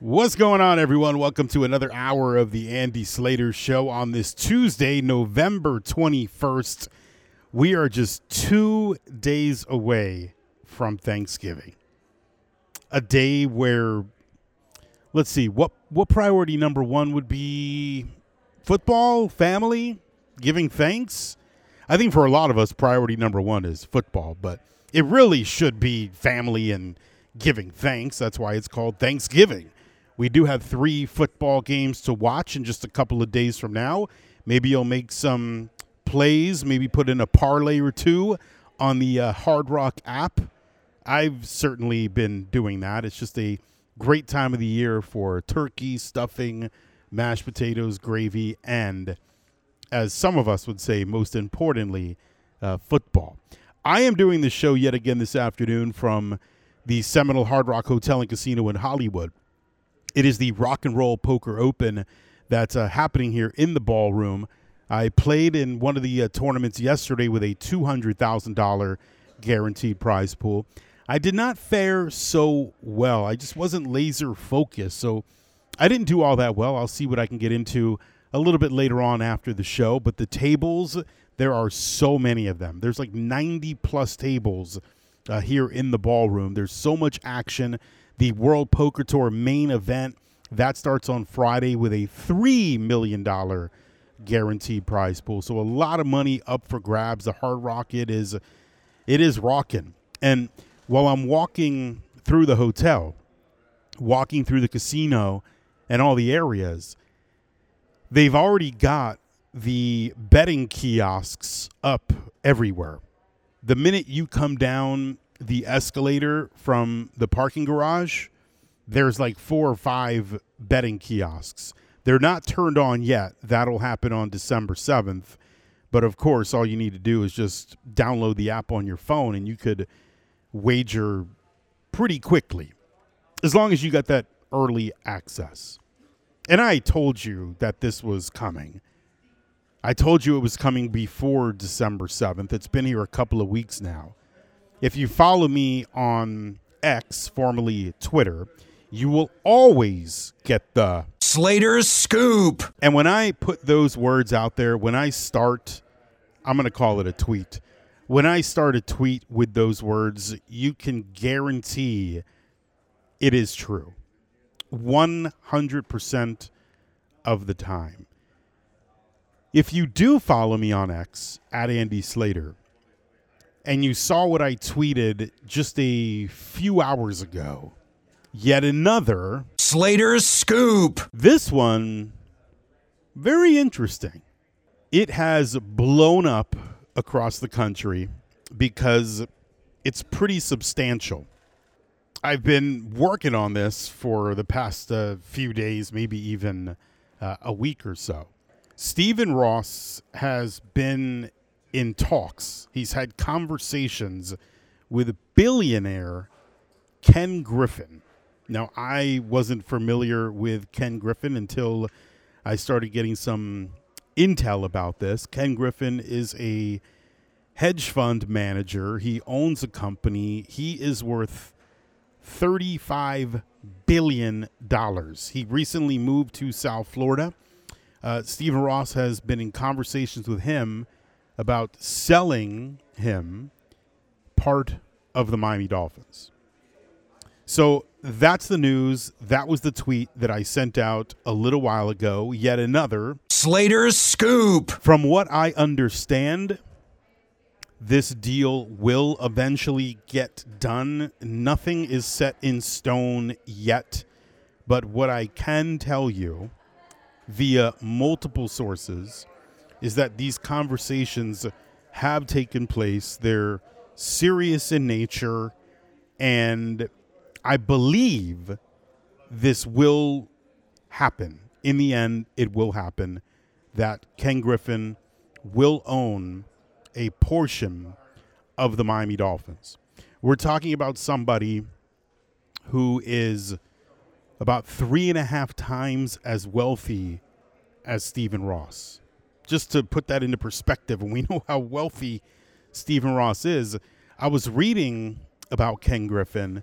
What's going on, everyone? Welcome to another hour of the Andy Slater Show on this Tuesday, November 21st. We are just 2 days away from Thanksgiving, a day where, let's see, what priority number one would be? Football, family, giving thanks. I think for a lot of us, priority number one is football, but it really should be family and giving thanks. That's why it's called Thanksgiving. We do have 3 football games to watch in just a couple of days from now. Maybe you'll make some plays, maybe put in a parlay or two on the Hard Rock app. I've certainly been doing that. It's just a great time of the year for turkey, stuffing, mashed potatoes, gravy, and, as some of us would say, most importantly, football. I am doing the show yet again this afternoon from the Seminole Hard Rock Hotel and Casino in Hollywood. It is the Rock and Roll Poker Open that's happening here in the ballroom. I played in one of the tournaments yesterday with a $200,000 guaranteed prize pool. I did not fare so well. I just wasn't laser focused, so I didn't do all that well. I'll see what I can get into a little bit later on after the show. But the tables, there are so many of them. There's like 90 plus tables here in the ballroom. There's so much action. The World Poker Tour main event, that starts on Friday with a $3 million guaranteed prize pool. So a lot of money up for grabs. The Hard Rock, it is rocking. And while I'm walking through the hotel, walking through the casino and all the areas, they've already got the betting kiosks up everywhere. The minute you come down the escalator from the parking garage, there's like 4 or 5 betting kiosks. They're not turned on yet. That'll happen on December 7th. But of course, all you need to do is just download the app on your phone and you could wager pretty quickly, as long as you got that early access. And I told you that this was coming. I told you it was coming before December 7th. It's been here a couple of weeks now. If you follow me on X, formerly Twitter, you will always get the Slater Scoop. And when I put those words out there, when I start, I'm going to call it a tweet. When I start a tweet with those words, you can guarantee it is true. 100% of the time. If you do follow me on X, at Andy Slater, and you saw what I tweeted just a few hours ago, yet another Slater Scoop. This one, very interesting. It has blown up across the country because it's pretty substantial. I've been working on this for the past few days, maybe even a week or so. Stephen Ross has been in talks. He's had conversations with billionaire Ken Griffin. Now, I wasn't familiar with Ken Griffin until I started getting some intel about this. Ken Griffin is a hedge fund manager. He owns a company. He is worth $35 billion. He recently moved to South Florida. Stephen Ross has been in conversations with him about selling him part of the Miami Dolphins. So that's the news. That was the tweet that I sent out a little while ago. Yet another Slater Scoop. From what I understand, this deal will eventually get done. Nothing is set in stone yet. But what I can tell you via multiple sources is that these conversations have taken place. They're serious in nature. And I believe this will happen. In the end, it will happen that Ken Griffin will own a portion of the Miami Dolphins. We're talking about somebody who is about 3.5 times as wealthy as Stephen Ross. Just to put that into perspective, and we know how wealthy Stephen Ross is, I was reading about Ken Griffin,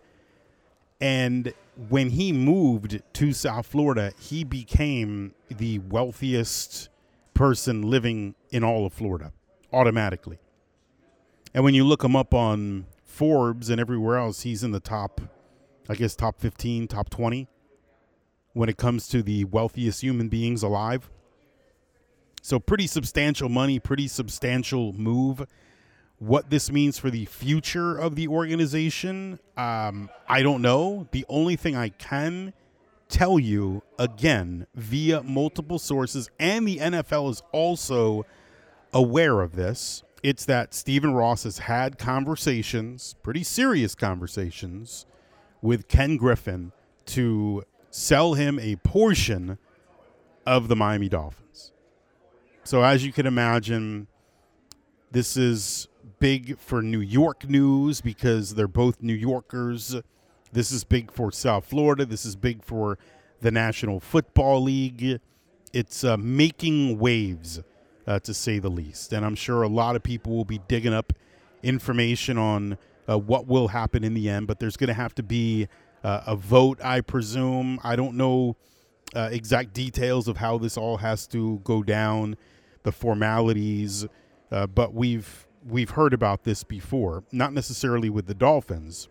And when he moved to South Florida, he became the wealthiest person living in all of Florida automatically. And when you look him up on Forbes and everywhere else, he's in the top, I guess, top 15, top 20 when it comes to the wealthiest human beings alive. So pretty substantial money, pretty substantial move. What this means for the future of the organization, I don't know. The only thing I can tell you, again, via multiple sources, and the NFL is also aware of this, it's that Stephen Ross has had conversations, pretty serious conversations, with Ken Griffin to sell him a portion of the Miami Dolphins. So as you can imagine, this is big for New York news because they're both New Yorkers. This is big for South Florida. This is big for the National Football League. It's making waves, to say the least. And I'm sure a lot of people will be digging up information on what will happen in the end. But there's going to have to be a vote, I presume. I don't know exact details of how this all has to go down, the formalities. But we've heard about this before, not necessarily with the Dolphins,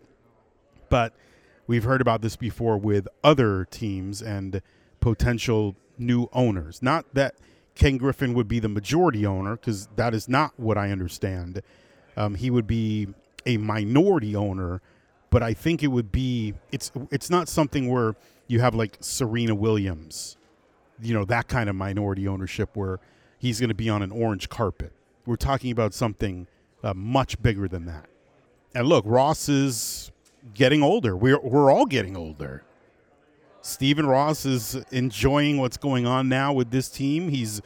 but we've heard about this before with other teams and potential new owners. Not that Ken Griffin would be the majority owner, because that is not what I understand. He would be a minority owner, but I think it would be it's not something where you have like Serena Williams, you know, that kind of minority ownership where he's going to be on an orange carpet. We're talking about something much bigger than that. And look, Ross is getting older. We're all getting older. Stephen Ross is enjoying what's going on now with this team. He's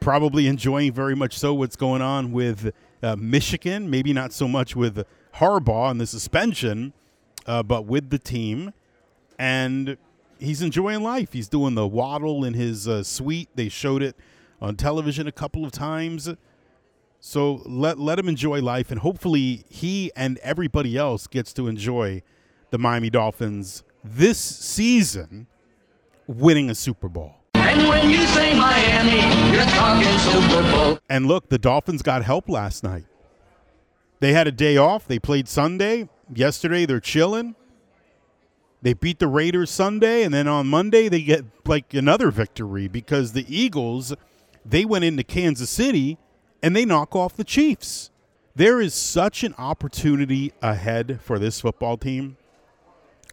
probably enjoying very much so what's going on with Michigan, maybe not so much with Harbaugh and the suspension, but with the team. And he's enjoying life. He's doing the waddle in his suite. They showed it on television a couple of times. So let him enjoy life, and hopefully he and everybody else gets to enjoy the Miami Dolphins this season winning a Super Bowl. And when you say Miami, you're talking Super Bowl. And look, the Dolphins got help last night. They had a day off. They played Sunday. Yesterday, they're chilling. They beat the Raiders Sunday, and then on Monday, they get like another victory because the Eagles, they went into Kansas City and they knock off the Chiefs. There is such an opportunity ahead for this football team.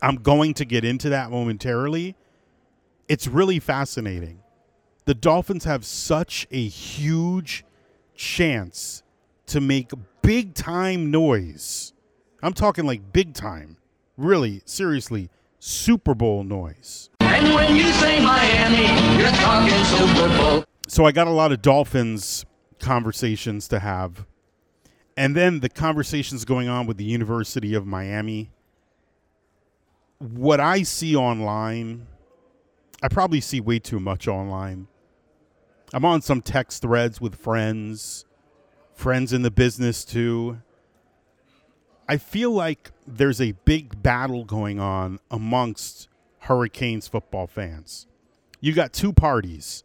I'm going to get into that momentarily. It's really fascinating. The Dolphins have such a huge chance to make big-time noise. I'm talking like big-time, really, seriously, Super Bowl noise. And when you say Miami, you're talking Super Bowl. So I got a lot of Dolphins conversations to have, and then the conversations going on with the University of Miami. What I see online, I probably see way too much online. I'm on some text threads with friends in the business too. I feel like there's a big battle going on amongst Hurricanes football fans. You got two parties.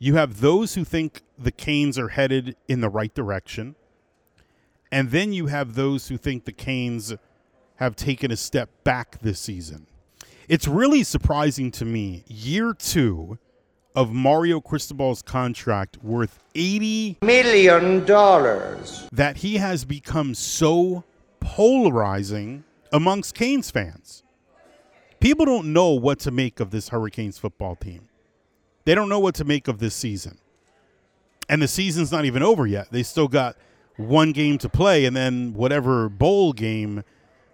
You have those who think the Canes are headed in the right direction, and then you have those who think the Canes have taken a step back this season. It's really surprising to me. Year 2 of Mario Cristobal's contract worth $80 million that he has become so polarizing amongst Canes fans. People don't know what to make of this Hurricanes football team. They don't know what to make of this season. And the season's not even over yet. They still got one game to play and then whatever bowl game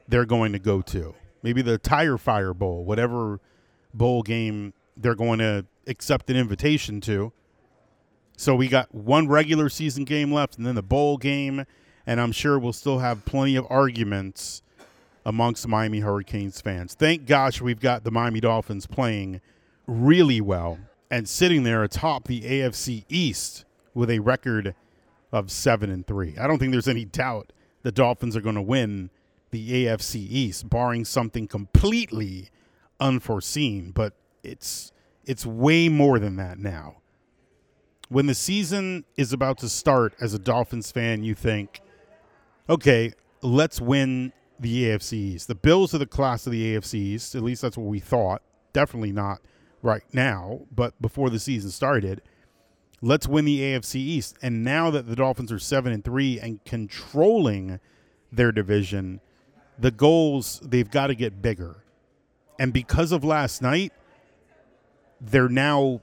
they're going to go to. Maybe the Tire Fire Bowl, whatever bowl game they're going to accept an invitation to. So we got one regular season game left and then the bowl game. And I'm sure we'll still have plenty of arguments amongst Miami Hurricanes fans. Thank gosh we've got the Miami Dolphins playing really well and sitting there atop the AFC East with a record of 7-3. I don't think there's any doubt the Dolphins are going to win the AFC East, barring something completely unforeseen. But it's way more than that now. When the season is about to start, as a Dolphins fan, you think, okay, let's win the AFC East. The Bills are the class of the AFC East. At least that's what we thought. Definitely not right now, but before the season started, let's win the AFC East. And now that the Dolphins are 7-3 and controlling their division, the goals, they've got to get bigger. And because of last night, they're now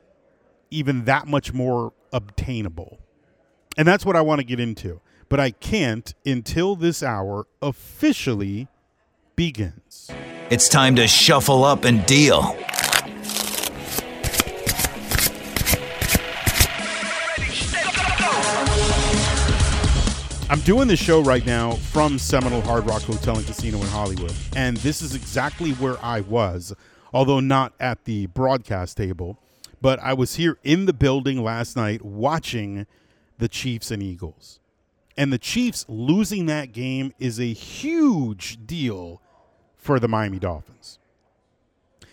even that much more obtainable. And that's what I want to get into. But I can't until this hour officially begins. It's time to shuffle up and deal. I'm doing this show right now from Seminole Hard Rock Hotel and Casino in Hollywood, and this is exactly where I was, although not at the broadcast table, but I was here in the building last night watching the Chiefs and Eagles. And the Chiefs losing that game is a huge deal for the Miami Dolphins.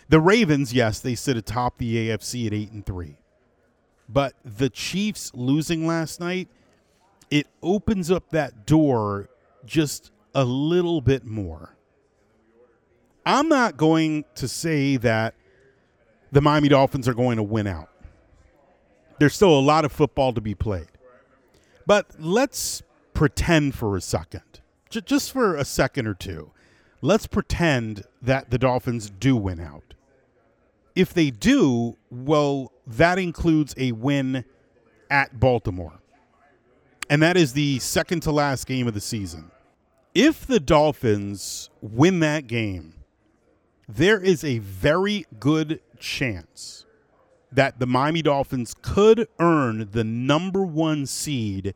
The Ravens, yes, they sit atop the AFC at 8-3, but the Chiefs losing last night, it opens up that door just a little bit more. I'm not going to say that the Miami Dolphins are going to win out. There's still a lot of football to be played. But let's pretend for a second, just for a second or two, let's pretend that the Dolphins do win out. If they do, well, that includes a win at Baltimore. And that is the second to last game of the season. If the Dolphins win that game, there is a very good chance that the Miami Dolphins could earn the number one seed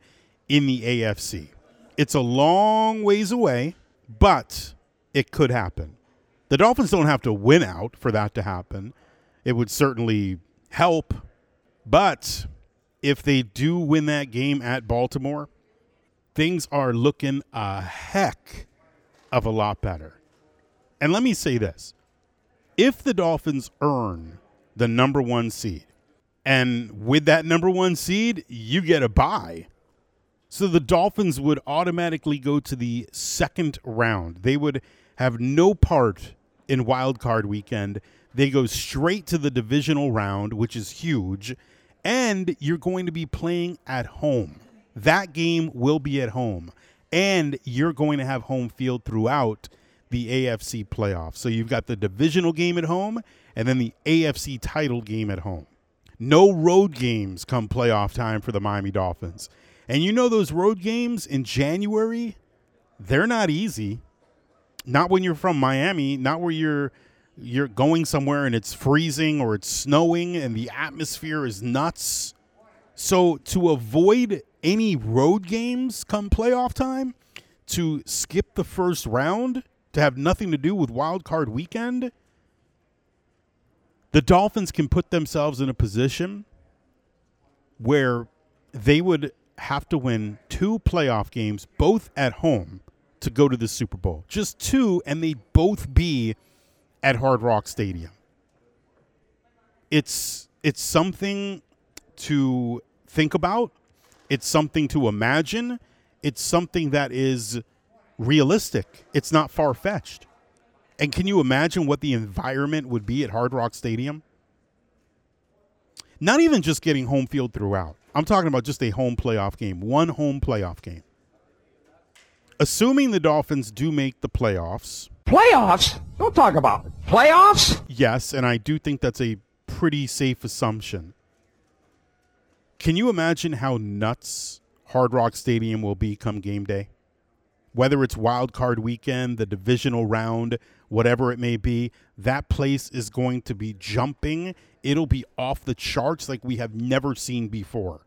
in the AFC. It's a long ways away, but it could happen. The Dolphins don't have to win out for that to happen. It would certainly help, but if they do win that game at Baltimore, things are looking a heck of a lot better. And let me say this. If the Dolphins earn the number one seed, and with that number one seed, you get a bye. So the Dolphins would automatically go to the second round. They would have no part in Wild Card Weekend. They go straight to the divisional round, which is huge. And you're going to be playing at home. That game will be at home. And you're going to have home field throughout the AFC playoffs. So you've got the divisional game at home and then the AFC title game at home. No road games come playoff time for the Miami Dolphins. And you know those road games in January, they're not easy. Not when you're from Miami, not where you're going somewhere and it's freezing or it's snowing and the atmosphere is nuts. So to avoid any road games come playoff time, to skip the first round, to have nothing to do with Wild Card Weekend, the Dolphins can put themselves in a position where they would have to win two playoff games, both at home, to go to the Super Bowl. Just two, and they'd both be at Hard Rock Stadium. It's something to think about. It's something to imagine. It's something that is realistic. It's not far-fetched. And can you imagine what the environment would be at Hard Rock Stadium? Not even just getting home field throughout. I'm talking about just a home playoff game, one home playoff game. Assuming the Dolphins do make the playoffs. Playoffs? Don't talk about it. Playoffs? Yes, and I do think that's a pretty safe assumption. Can you imagine how nuts Hard Rock Stadium will be come game day? Whether it's Wild Card Weekend, the divisional round, whatever it may be, that place is going to be jumping. It'll be off the charts like we have never seen before.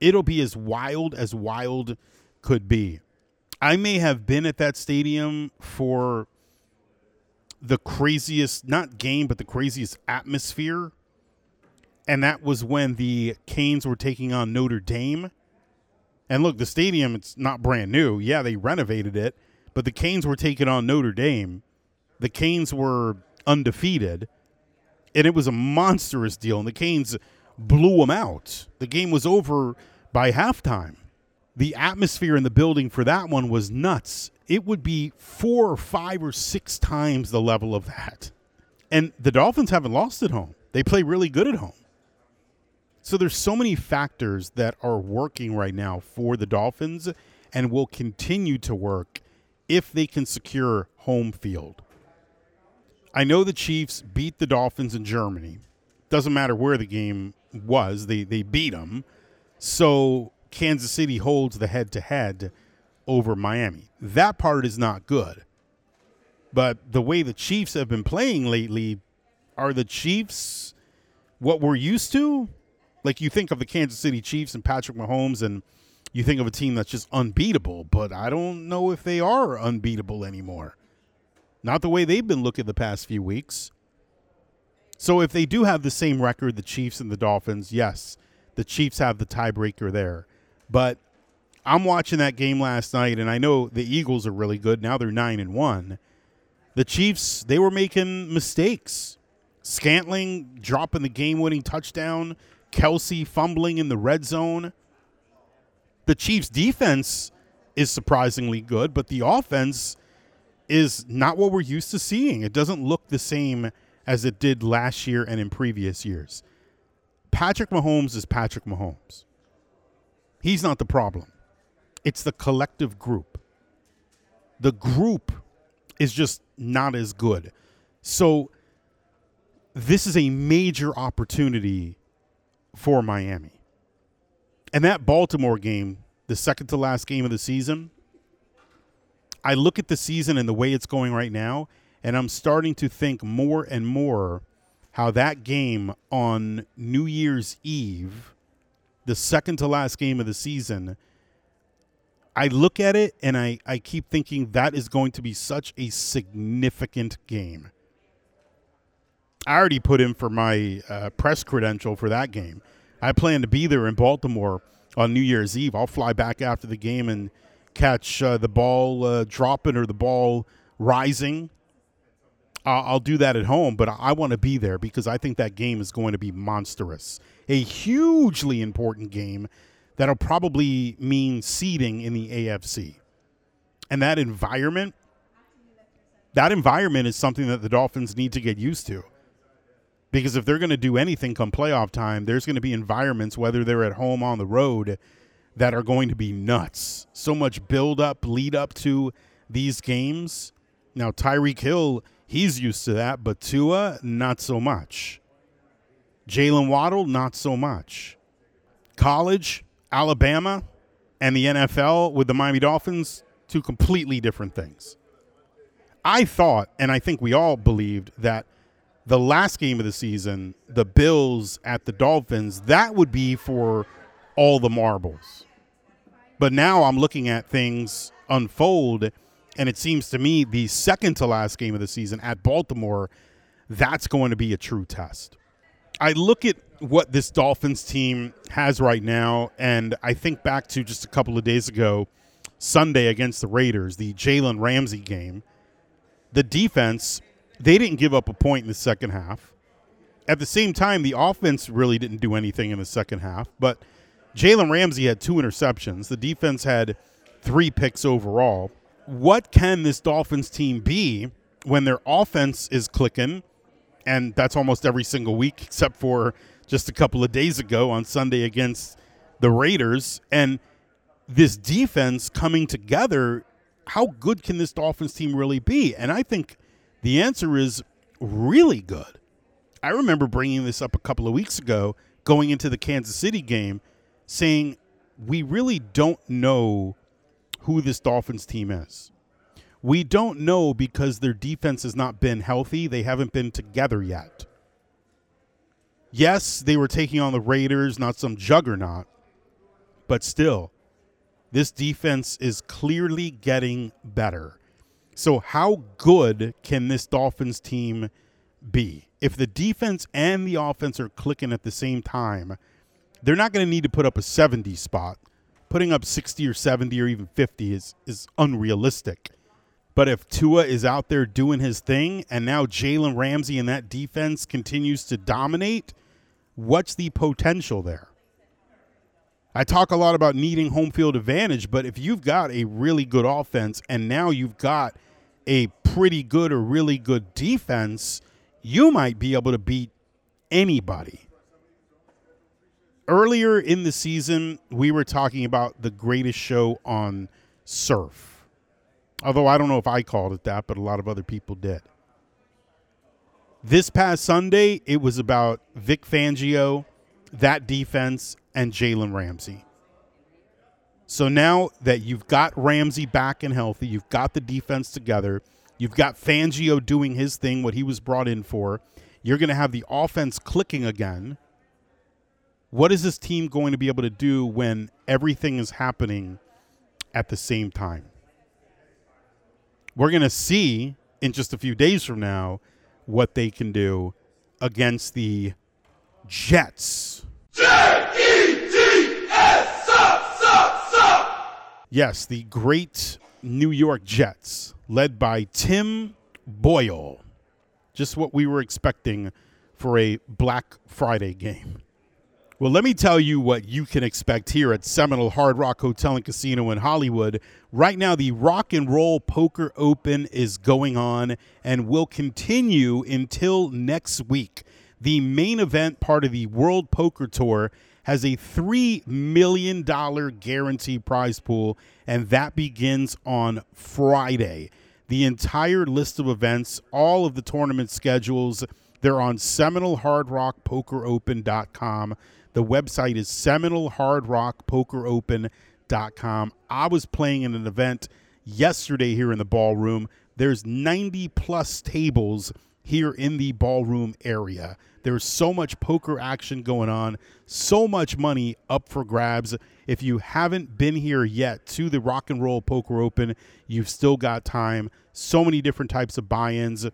It'll be as wild could be. I may have been at that stadium for the craziest, not game, but the craziest atmosphere. And that was when the Canes were taking on Notre Dame. And look, the stadium, it's not brand new. Yeah, they renovated it. But the Canes were taking on Notre Dame. The Canes were undefeated, and it was a monstrous deal, and the Canes blew them out. The game was over by halftime. The atmosphere in the building for that one was nuts. It would be 4 or 5 or 6 times the level of that. And the Dolphins haven't lost at home. They play really good at home. So there's so many factors that are working right now for the Dolphins and will continue to work if they can secure home field. I know the Chiefs beat the Dolphins in Germany. Doesn't matter where the game was. They beat them. So Kansas City holds the head-to-head over Miami. That part is not good. But the way the Chiefs have been playing lately, are the Chiefs what we're used to? Like, you think of the Kansas City Chiefs and Patrick Mahomes, and you think of a team that's just unbeatable. But I don't know if they are unbeatable anymore. Not the way they've been looking the past few weeks. So if they do have the same record, the Chiefs and the Dolphins, yes, the Chiefs have the tiebreaker there. But I'm watching that game last night, and I know the Eagles are really good. Now they're 9-1. The Chiefs, they were making mistakes. Scantling dropping the game-winning touchdown. Kelsey fumbling in the red zone. The Chiefs' defense is surprisingly good, but the offense is not what we're used to seeing. It doesn't look the same as it did last year and in previous years. Patrick Mahomes is Patrick Mahomes. He's not the problem. It's the collective group. The group is just not as good. So this is a major opportunity for Miami. And that Baltimore game, the second to last game of the season, I look at the season and the way it's going right now, and I'm starting to think more and more how that game on New Year's Eve, the second to last game of the season, I look at it and I keep thinking that is going to be such a significant game. I already put in for my press credential for that game. I plan to be there in Baltimore on New Year's Eve. I'll fly back after the game and catch the ball dropping or the ball rising. I'll do that at home, but I want to be there because I think that game is going to be monstrous. A hugely important game that'll probably mean seeding in the AFC. And that environment is something that the Dolphins need to get used to. Because if they're going to do anything come playoff time, there's going to be environments, whether they're at home on the road, that are going to be nuts. So much build-up, lead-up to these games. Now, Tyreek Hill, he's used to that, but Tua, not so much. Jalen Waddle, not so much. College, Alabama, and the NFL with the Miami Dolphins, two completely different things. I thought, and I think we all believed, that the last game of the season, the Bills at the Dolphins, that would be for all the marbles. But now I'm looking at things unfold, and it seems to me the second to last game of the season at Baltimore, that's going to be a true test. I look at what this Dolphins team has right now, and I think back to just a couple of days ago, Sunday against the Raiders, the Jalen Ramsey game. The defense, they didn't give up a point in the second half. At the same time, the offense really didn't do anything in the second half. But Jalen Ramsey had 2 interceptions. The defense had 3 picks overall. What can this Dolphins team be when their offense is clicking? And that's almost every single week except for just a couple of days ago on Sunday against the Raiders. And this defense coming together, how good can this Dolphins team really be? And I think the answer is really good. I remember bringing this up a couple of weeks ago, going into the Kansas City game, saying we really don't know who this Dolphins team is. We don't know because their defense has not been healthy. They haven't been together yet. Yes, they were taking on the Raiders, not some juggernaut, but still, this defense is clearly getting better. So how good can this Dolphins team be? If the defense and the offense are clicking at the same time, they're not going to need to put up a 70 spot. Putting up 60 or 70 or even 50 is unrealistic. But if Tua is out there doing his thing and now Jalen Ramsey and that defense continues to dominate, what's the potential there? I talk a lot about needing home field advantage, but if you've got a really good offense and now you've got a pretty good or really good defense, you might be able to beat anybody. Earlier in the season, we were talking about the greatest show on surf. Although I don't know if I called it that, but a lot of other people did. This past Sunday, it was about Vic Fangio, that defense, and Jalen Ramsey. So now that you've got Ramsey back and healthy, you've got the defense together, you've got Fangio doing his thing, what he was brought in for, you're going to have the offense clicking again. What is this team going to be able to do when everything is happening at the same time? We're going to see in just a few days from now what they can do against the Jets. Jets! Yes, the great New York Jets, led by Tim Boyle. Just what we were expecting for a Black Friday game. Well, let me tell you what you can expect here at Seminole Hard Rock Hotel and Casino in Hollywood. Right now, the Rock and Roll Poker Open is going on and will continue until next week. The main event, part of the World Poker Tour, has a $3 million guarantee prize pool, and that begins on Friday. The entire list of events, all of the tournament schedules, they're on SeminoleHardRockPokerOpen.com. The website is SeminoleHardRockPokerOpen.com. I was playing in an event yesterday here in the ballroom. There's 90-plus tables here in the ballroom area. There's so much poker action going on, so much money up for grabs. If you haven't been here yet to the Rock and Roll Poker Open, you've still got time. So many different types of buy-ins.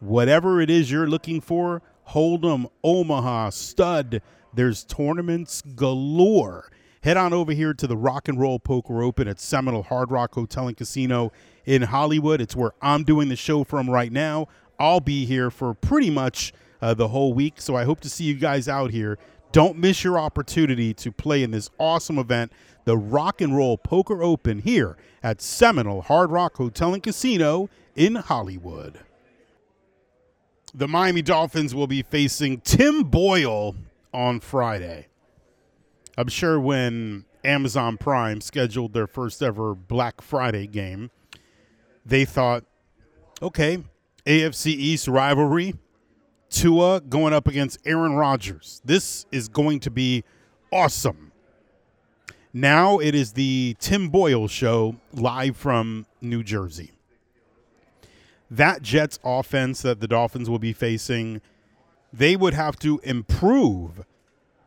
Whatever it is you're looking for, Hold'em, Omaha, Stud, there's tournaments galore. Head on over here to the Rock and Roll Poker Open at Seminole Hard Rock Hotel and Casino in Hollywood. It's where I'm doing the show from right now. I'll be here for pretty much the whole week, so I hope to see you guys out here. Don't miss your opportunity to play in this awesome event, the Rock and Roll Poker Open here at Seminole Hard Rock Hotel and Casino in Hollywood. The Miami Dolphins will be facing Tim Boyle on Friday. I'm sure when Amazon Prime scheduled their first ever Black Friday game, they thought, okay, AFC East rivalry, Tua going up against Aaron Rodgers. This is going to be awesome. Now it is the Tim Boyle show live from New Jersey. That Jets offense that the Dolphins will be facing, they would have to improve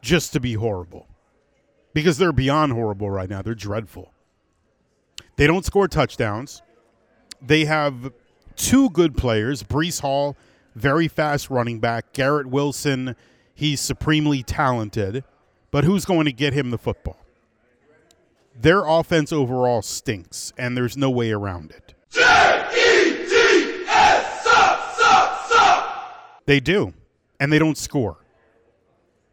just to be horrible, because they're beyond horrible right now. They're dreadful. They don't score touchdowns. They have two good players, Breece Hall, very fast running back, Garrett Wilson, he's supremely talented, but who's going to get him the football? Their offense overall stinks, and there's no way around it. They do, and they don't score.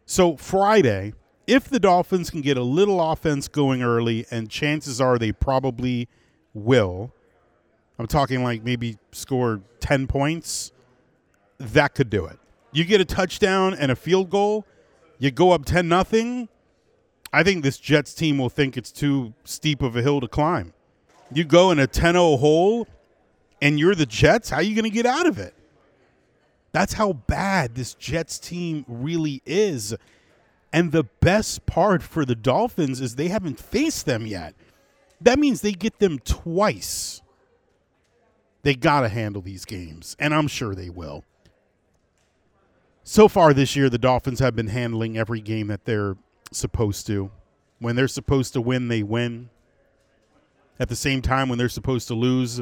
So Friday, if the Dolphins can get a little offense going early, and chances are they probably will, I'm talking like maybe score 10 points, that could do it. You get a touchdown and a field goal, you go up 10-0, I think this Jets team will think it's too steep of a hill to climb. You go in a 10-0 hole, and you're the Jets, how are you going to get out of it? That's how bad this Jets team really is. And the best part for the Dolphins is they haven't faced them yet. That means they get them twice. They got to handle these games, and I'm sure they will. So far this year, the Dolphins have been handling every game that they're supposed to. When they're supposed to win, they win. At the same time, when they're supposed to lose,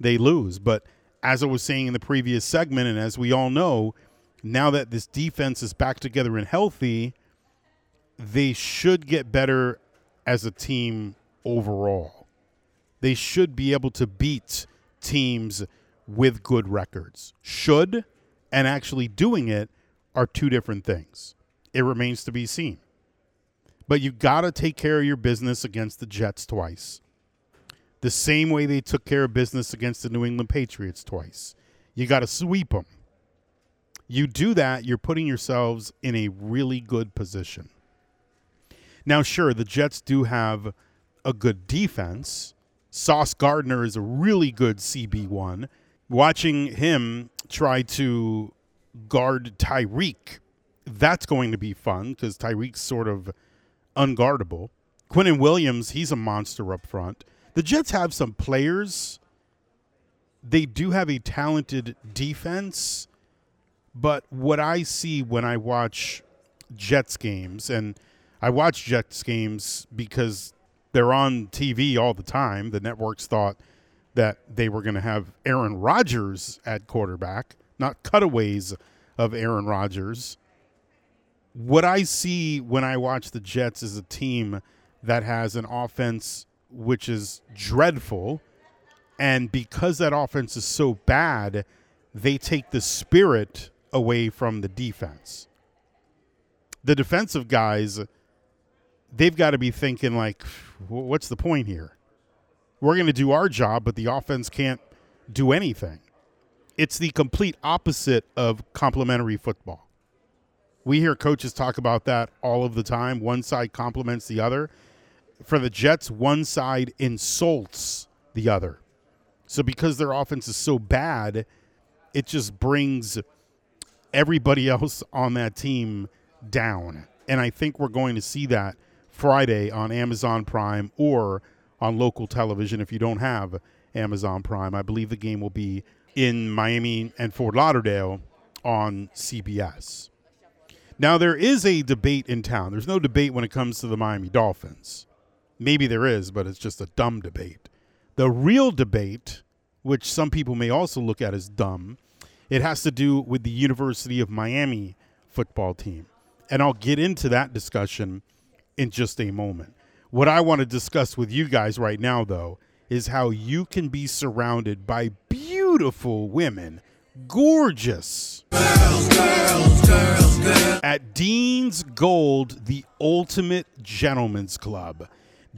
they lose. But as I was saying in the previous segment, and as we all know, now that this defense is back together and healthy, they should get better as a team overall. They should be able to beat teams with good records. Should and actually doing it are two different things. It remains to be seen. But you got to take care of your business against the Jets twice. The same way they took care of business against the New England Patriots twice. You got to sweep them. You do that, you're putting yourselves in a really good position. Now, sure, the Jets do have a good defense. Sauce Gardner is a really good CB1. Watching him try to guard Tyreek, that's going to be fun because Tyreek's sort of unguardable. Quinnen Williams, he's a monster up front. The Jets have some players. They do have a talented defense, but what I see when I watch Jets games, and I watch Jets games because they're on TV all the time. The networks thought that they were going to have Aaron Rodgers at quarterback, not cutaways of Aaron Rodgers. What I see when I watch the Jets is a team that has an offense which is dreadful. And because that offense is so bad, they take the spirit away from the defense. The defensive guys, they've got to be thinking like, what's the point here? We're going to do our job, but the offense can't do anything. It's the complete opposite of complementary football. We hear coaches talk about that all of the time. One side complements the other. For the Jets, one side insults the other. So because their offense is so bad, it just brings everybody else on that team down. And I think we're going to see that Friday on Amazon Prime or on local television if you don't have Amazon Prime. I believe the game will be in Miami and Fort Lauderdale on CBS. Now, there is a debate in town. There's no debate when it comes to the Miami Dolphins. Maybe there is, but it's just a dumb debate. The real debate, which some people may also look at as dumb, it has to do with the University of Miami football team. And I'll get into that discussion in just a moment. What I want to discuss with you guys right now, though, is how you can be surrounded by beautiful women, gorgeous girls. At Dean's Gold, the ultimate gentleman's club.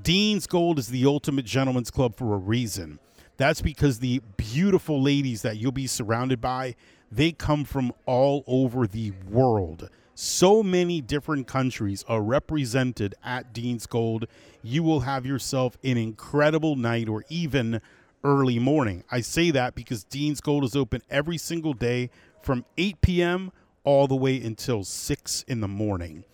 Dean's Gold is the ultimate gentleman's club for a reason. That's because the beautiful ladies that you'll be surrounded by, they come from all over the world. So many different countries are represented at Dean's Gold. You will have yourself an incredible night or even early morning. I say that because Dean's Gold is open every single day from 8 p.m. all the way until 6 in the morning.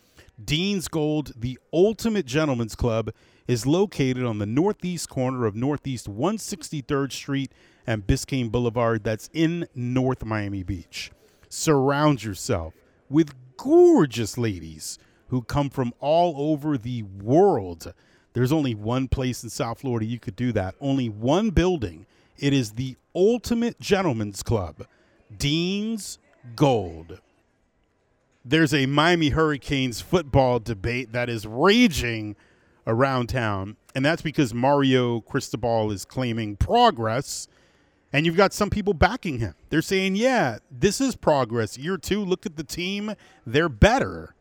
Dean's Gold, the ultimate gentleman's club, is located on the northeast corner of Northeast 163rd Street and Biscayne Boulevard. That's in North Miami Beach. Surround yourself with gorgeous ladies who come from all over the world. There's only one place in South Florida you could do that. Only one building. It is the ultimate gentleman's club, Dean's Gold. There's a Miami Hurricanes football debate that is raging around town, and that's because Mario Cristobal is claiming progress, and you've got some people backing him. They're saying, yeah, this is progress. Year two, look at the team. They're better.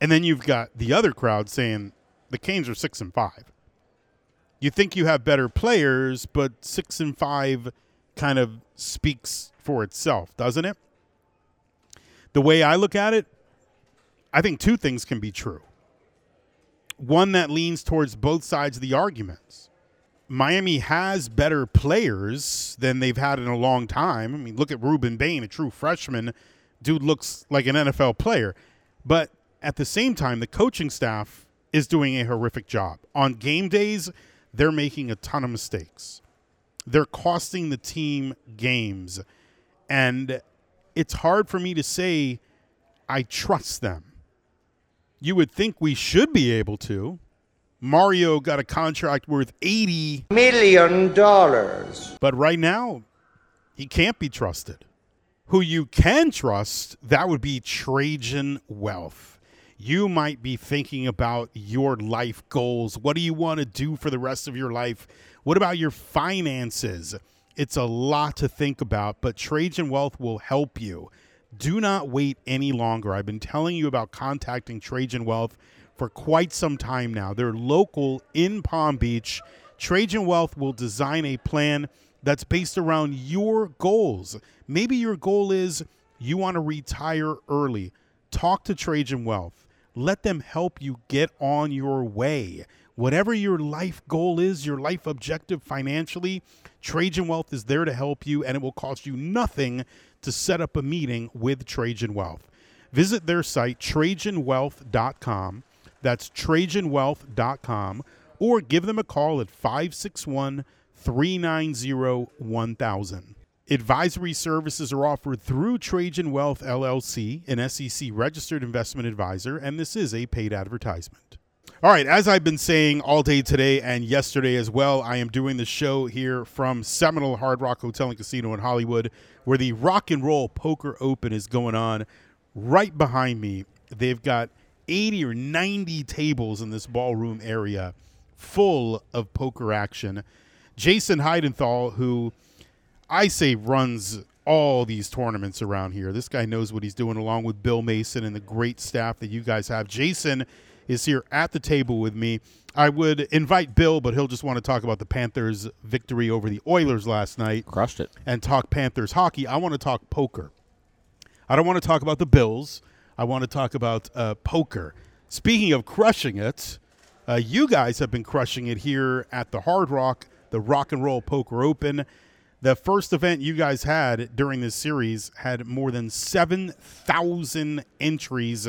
And then you've got the other crowd saying the Canes are 6-5. You think you have better players, but 6-5 kind of speaks for itself, doesn't it? The way I look at it, I think two things can be true. One that leans towards both sides of the arguments. Miami has better players than they've had in a long time. I mean, look at Reuben Bain, a true freshman. Dude looks like an NFL player. But at the same time, the coaching staff is doing a horrific job. On game days, they're making a ton of mistakes. They're costing the team games. And it's hard for me to say I trust them. You would think we should be able to. Mario got a contract worth $80 million. But right now, he can't be trusted. Who you can trust, that would be Trajan Wealth. You might be thinking about your life goals. What do you want to do for the rest of your life? What about your finances? It's a lot to think about, but Trajan Wealth will help you. Do not wait any longer. I've been telling you about contacting Trajan Wealth for quite some time now. They're local in Palm Beach. Trajan Wealth will design a plan that's based around your goals. Maybe your goal is you want to retire early. Talk to Trajan Wealth. Let them help you get on your way. Whatever your life goal is, your life objective financially, Trajan Wealth is there to help you, and it will cost you nothing to set up a meeting with Trajan Wealth. Visit their site, TrajanWealth.com. That's TrajanWealth.com. Or give them a call at 561-390-1000. Advisory services are offered through Trajan Wealth LLC, an SEC-registered investment advisor, and this is a paid advertisement. All right, as I've been saying all day today and yesterday as well, I am doing the show here from Seminole Hard Rock Hotel and Casino in Hollywood, where the Rock and Roll Poker Open is going on. Right behind me, they've got 80 or 90 tables in this ballroom area full of poker action. Jason Heidenthal, who I say runs all these tournaments around here. This guy knows what he's doing, along with Bill Mason and the great staff that you guys have. Jason is here at the table with me. I would invite Bill, but he'll just want to talk about the Panthers' victory over the Oilers last night. Crushed it. And talk Panthers hockey. I want to talk poker. I don't want to talk about the Bills. I want to talk about poker. Speaking of crushing it, you guys have been crushing it here at the Hard Rock, the Rock and Roll Poker Open. The first event you guys had during this series had more than 7,000 entries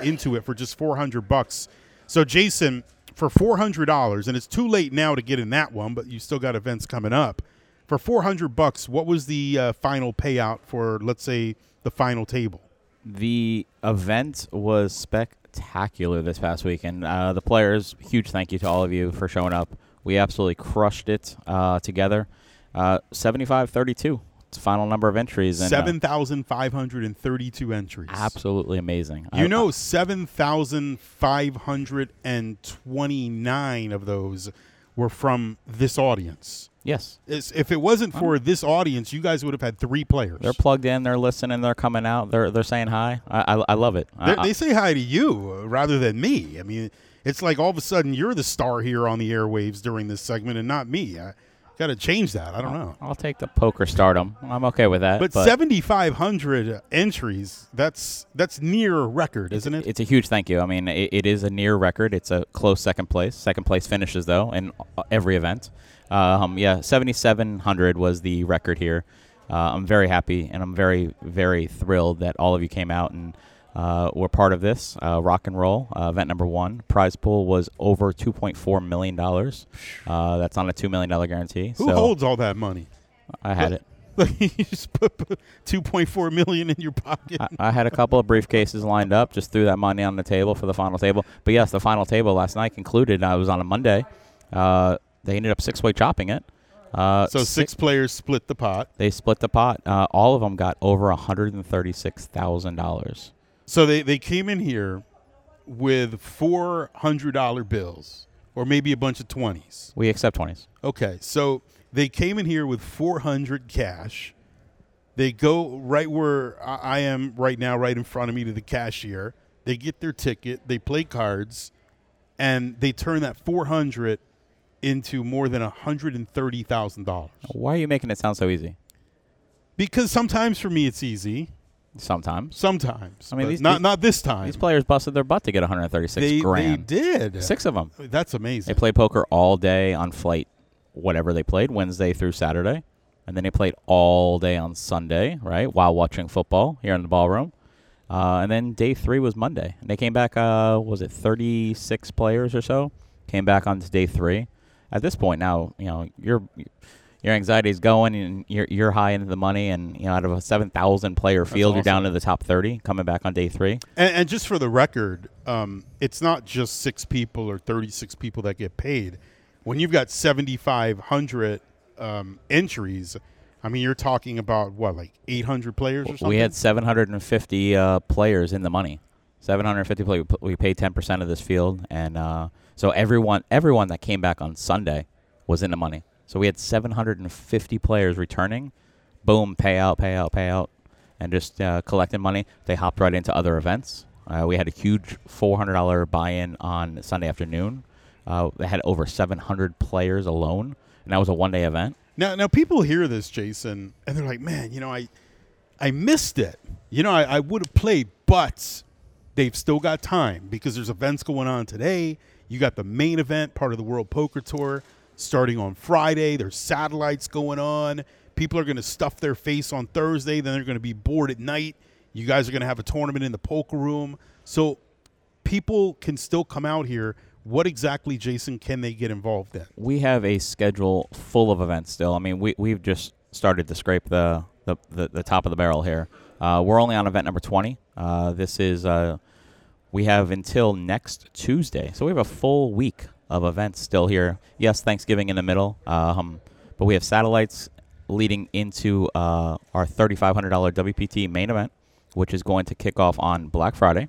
into it for just $400. So, Jason, for $400, and it's too late now to get in that one, but you still got events coming up. For $400, what was the final payout for, let's say, the final table? The event was spectacular this past weekend. The players, huge thank you to all of you for showing up. We absolutely crushed it together. 75-32. It's the final number of entries. 7,532 entries. Absolutely amazing. You know, 7,529 of those were from this audience. Yes. If it wasn't for this audience, you guys would have had three players. They're plugged in. They're listening. They're coming out. They're saying hi. I love it. They say hi to you rather than me. I mean, it's like all of a sudden you're the star here on the airwaves during this segment and not me. I got to change that. I don't know. I'll take the poker stardom. I'm okay with that. But 7,500 entries, that's near record, isn't it? It's a huge thank you. I mean, it is a near record. It's a close second place. Second place finishes, though, in every event. 7,700 was the record here. I'm very happy, and I'm very, very thrilled that all of you came out and were part of this rock and roll event number one. Prize pool was over $2.4 million. That's on a $2 million guarantee. Who holds all that money? I had it. You just put $2.4 million in your pocket. I had a couple of briefcases lined up, just threw that money on the table for the final table. But, yes, the final table last night concluded. I was on a Monday. They ended up six-way chopping it. So six players split the pot. They split the pot. All of them got over $136,000. So they came in here with $400 bills or maybe a bunch of 20s. We accept 20s. Okay. So they came in here with $400 cash. They go right where I am right now, right in front of me, to the cashier. They get their ticket. They play cards. And they turn that $400 into more than $130,000. Why are you making it sound so easy? Because sometimes for me it's easy. Sometimes. I mean, not this time. These players busted their butt to get $136,000. They did. Six of them. That's amazing. They played poker all day on flight, whatever they played, Wednesday through Saturday. And then they played all day on Sunday, right, while watching football here in the ballroom. And then day three was Monday. And they came back, was it 36 players or so? Came back on to day three. At this point now, you know, your anxiety is going, and you're high into the money, and you know, out of a 7,000 player field, that's awesome. You're down to the top 30 coming back on day three. And just for the record, it's not just six people or 36 people that get paid. When you've got 7,500 entries, I mean, you're talking about what, like 800 players or something? We had 750 players in the money. 750 players. We paid 10% of this field, and so everyone that came back on Sunday was in the money. So we had 750 players returning. Boom, payout, and just collecting money. They hopped right into other events. We had a huge $400 buy-in on Sunday afternoon. They had over 700 players alone, and that was a one-day event. Now people hear this, Jason, and they're like, man, you know, I missed it. You know, I would have played, but they've still got time because there's events going on today. You got the main event, part of the World Poker Tour, starting on Friday. There's satellites going on. People are going to stuff their face on Thursday. Then they're going to be bored at night. You guys are going to have a tournament in the poker room. So people can still come out here. What exactly, Jason, can they get involved in? We have a schedule full of events still. I mean, we've just started to scrape the top of the barrel here. We're only on event number 20. This is we have until next Tuesday. So we have a full week of events still here. Yes, Thanksgiving in the middle. But we have satellites leading into our $3,500 WPT main event, which is going to kick off on Black Friday.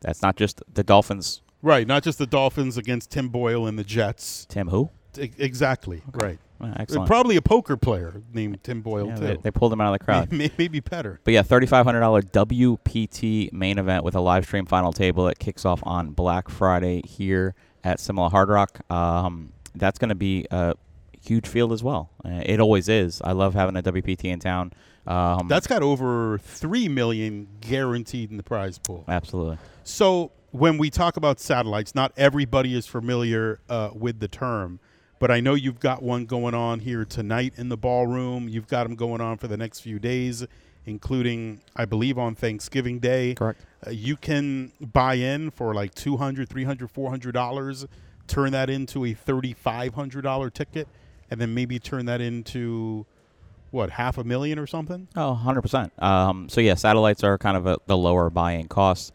That's not just the Dolphins. Right, not just the Dolphins against Tim Boyle and the Jets. Tim who? Exactly, okay. Right. Well, excellent. Probably a poker player named Tim Boyle, too. They pulled him out of the crowd. Maybe better. But, yeah, $3,500 WPT main event with a live stream final table that kicks off on Black Friday here at Seminole Hard Rock. That's going to be a huge field as well. It always is. I love having a WPT in town. That's got over $3 million guaranteed in the prize pool. Absolutely. So when we talk about satellites, not everybody is familiar with the term, but I know you've got one going on here tonight in the ballroom. You've got them going on for the next few days, including, I believe, on Thanksgiving Day. Correct. You can buy in for like $200, $300, $400, turn that into a $3,500 ticket, and then maybe turn that into, what, $500,000 or something? Oh, 100%. So, yeah, satellites are kind of the lower buy-in cost.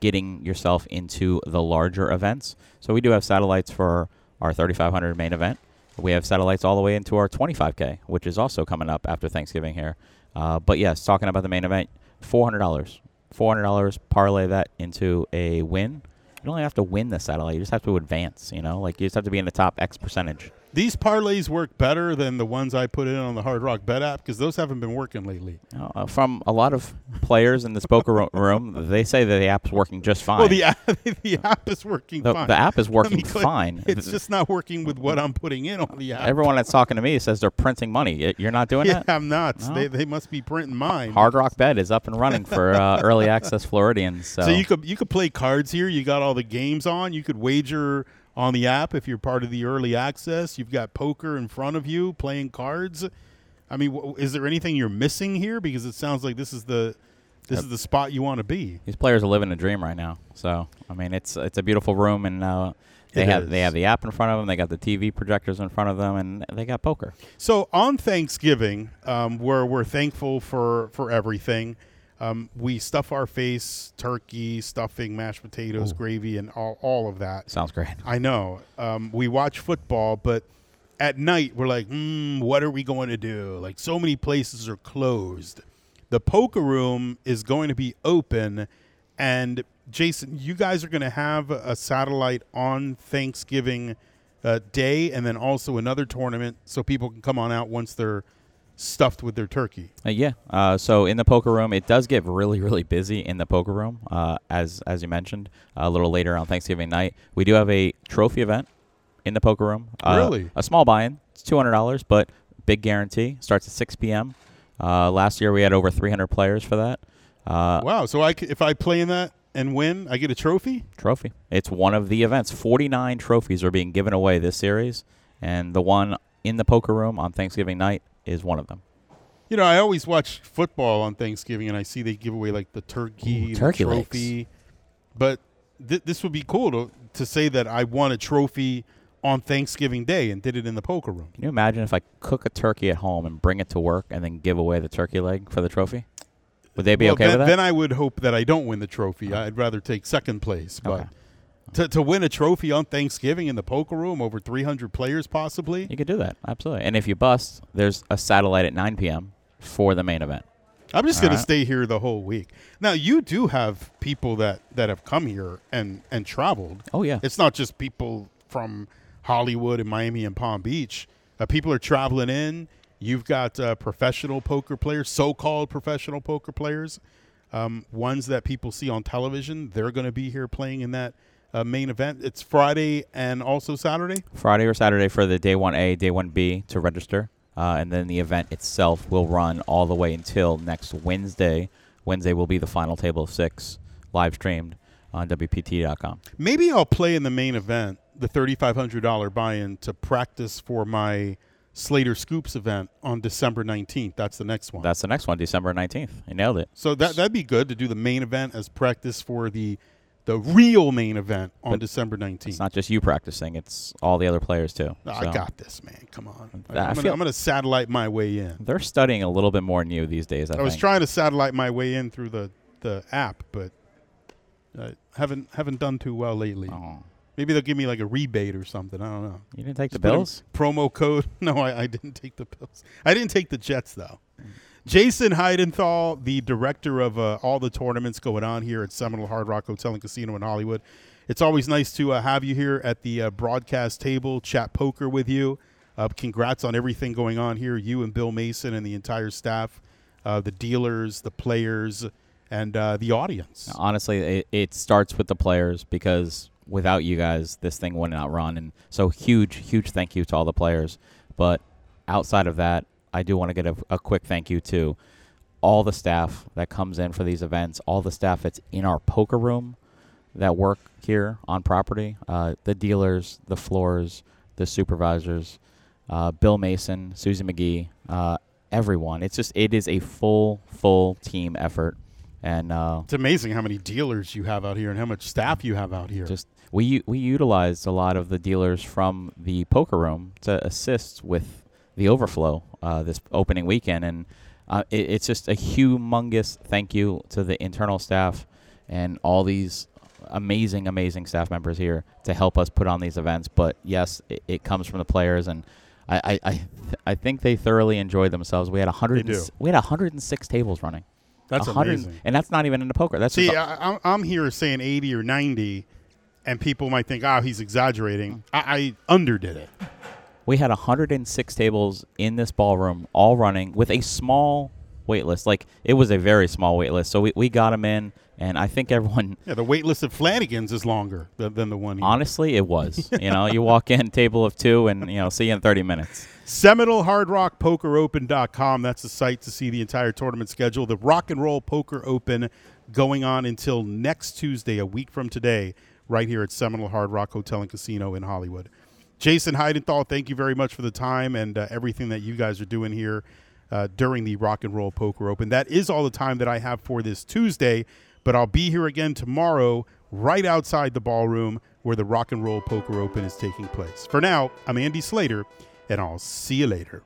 Getting yourself into the larger events. So we do have satellites for our 3,500 main event. We have satellites all the way into our 25K, which is also coming up after Thanksgiving here. But yes, talking about the main event, $400, parlay that into a win. You don't have to win the satellite. You just have to advance, you know, like you just have to be in the top X percentage. These parlays work better than the ones I put in on the Hard Rock Bet app because those haven't been working lately. From a lot of players in this poker room, they say that the app's working just fine. Well, the app is working fine. The app is working fine. It's just not working with what I'm putting in on the app. Everyone that's talking to me says they're printing money. You're not doing that? Yeah, I'm not. No? They must be printing mine. Hard Rock Bet is up and running for early access Floridians. So you could play cards here. You got all the games on. You could wager on the app, if you're part of the early access. You've got poker in front of you, playing cards. I mean, is there anything you're missing here? Because it sounds like this is the spot you want to be. These players are living a dream right now. So, I mean, it's a beautiful room, and they have the app in front of them. They got the TV projectors in front of them, and they got poker. So on Thanksgiving, where we're thankful for everything, we stuff our face, turkey, stuffing, mashed potatoes, gravy, and all of that. Sounds great. I know. We watch football, but at night we're like, what are we going to do? Like, so many places are closed. The poker room is going to be open. And, Jason, you guys are going to have a satellite on Thanksgiving Day and then also another tournament so people can come on out once they're stuffed with their turkey. So in the poker room, it does get really, really busy in the poker room, as you mentioned, a little later on Thanksgiving night. We do have a trophy event in the poker room. Really? A small buy-in. It's $200, but big guarantee. Starts at 6 p.m. Last year, we had over 300 players for that. Wow. So if I play in that and win, I get a trophy? Trophy. It's one of the events. 49 trophies are being given away this series, and the one in the poker room on Thanksgiving night is one of them. You know, I always watch football on Thanksgiving, and I see they give away, like, the turkey, the trophy. Legs. But this would be cool to say that I won a trophy on Thanksgiving Day and did it in the poker room. Can you imagine if I cook a turkey at home and bring it to work and then give away the turkey leg for the trophy? Would they be okay with that? Then I would hope that I don't win the trophy. Okay. I'd rather take second place. But okay. To win a trophy on Thanksgiving in the poker room, over 300 players possibly. You could do that, absolutely. And if you bust, there's a satellite at 9 p.m. for the main event. I'm just going to stay here the whole week. Now, you do have people that have come here and traveled. Oh, yeah. It's not just people from Hollywood and Miami and Palm Beach. People are traveling in. You've got professional poker players, so-called professional poker players, ones that people see on television. They're going to be here playing in that main event. It's Friday and also Saturday? Friday or Saturday for the Day 1A, Day 1B to register. And then the event itself will run all the way until next Wednesday. Wednesday will be the final table of six, live streamed on WPT.com. Maybe I'll play in the main event, the $3,500 buy-in, to practice for my Slater Scoops event on December 19th. That's the next one. That's the next one, December 19th. You nailed it. So that'd be good to do the main event as practice for the real main event on December 19th. It's not just you practicing. It's all the other players, too. Oh, so. I got this, man. Come on. I'm going to satellite my way in. They're studying a little bit more than you these days, I think. I was trying to satellite my way in through the app, but I haven't done too well lately. Oh. Maybe they'll give me like a rebate or something. I don't know. You didn't take the Bills? Promo code. No, I didn't take the Bills. I didn't take the Jets, though. Jason Heidenthal, the director of all the tournaments going on here at Seminole Hard Rock Hotel and Casino in Hollywood. It's always nice to have you here at the broadcast table, chat poker with you. Congrats on everything going on here, you and Bill Mason and the entire staff, the dealers, the players, and the audience. Honestly, it starts with the players because without you guys, this thing would not run. And so huge, huge thank you to all the players. But outside of that, I do want to get a quick thank you to all the staff that comes in for these events, all the staff that's in our poker room that work here on property, the dealers, the floors, the supervisors, Bill Mason, Susie McGee, everyone. It is a full team effort. And it's amazing how many dealers you have out here and how much staff you have out here. We utilized a lot of the dealers from the poker room to assist with the overflow this opening weekend. And it's just a humongous thank you to the internal staff and all these amazing, amazing staff members here to help us put on these events. But, yes, it comes from the players. And I think they thoroughly enjoyed themselves. We had 106 tables running. That's amazing. And that's not even into poker. That's See, I'm here saying 80 or 90, and people might think, oh, he's exaggerating. I underdid it. We had 106 tables in this ballroom all running with a small wait list. Like, it was a very small wait list. So we got them in, and I think everyone... Yeah, the wait list at Flanagan's is longer than the one here. Honestly, it was. You know, you walk in, table of two, and, see you in 30 minutes. SeminoleHardRockPokerOpen.com. That's the site to see the entire tournament schedule. The Rock and Roll Poker Open going on until next Tuesday, a week from today, right here at Seminole Hard Rock Hotel and Casino in Hollywood. Jason Heidenthal, thank you very much for the time and everything that you guys are doing here during the Rock and Roll Poker Open. That is all the time that I have for this Tuesday, but I'll be here again tomorrow right outside the ballroom where the Rock and Roll Poker Open is taking place. For now, I'm Andy Slater, and I'll see you later.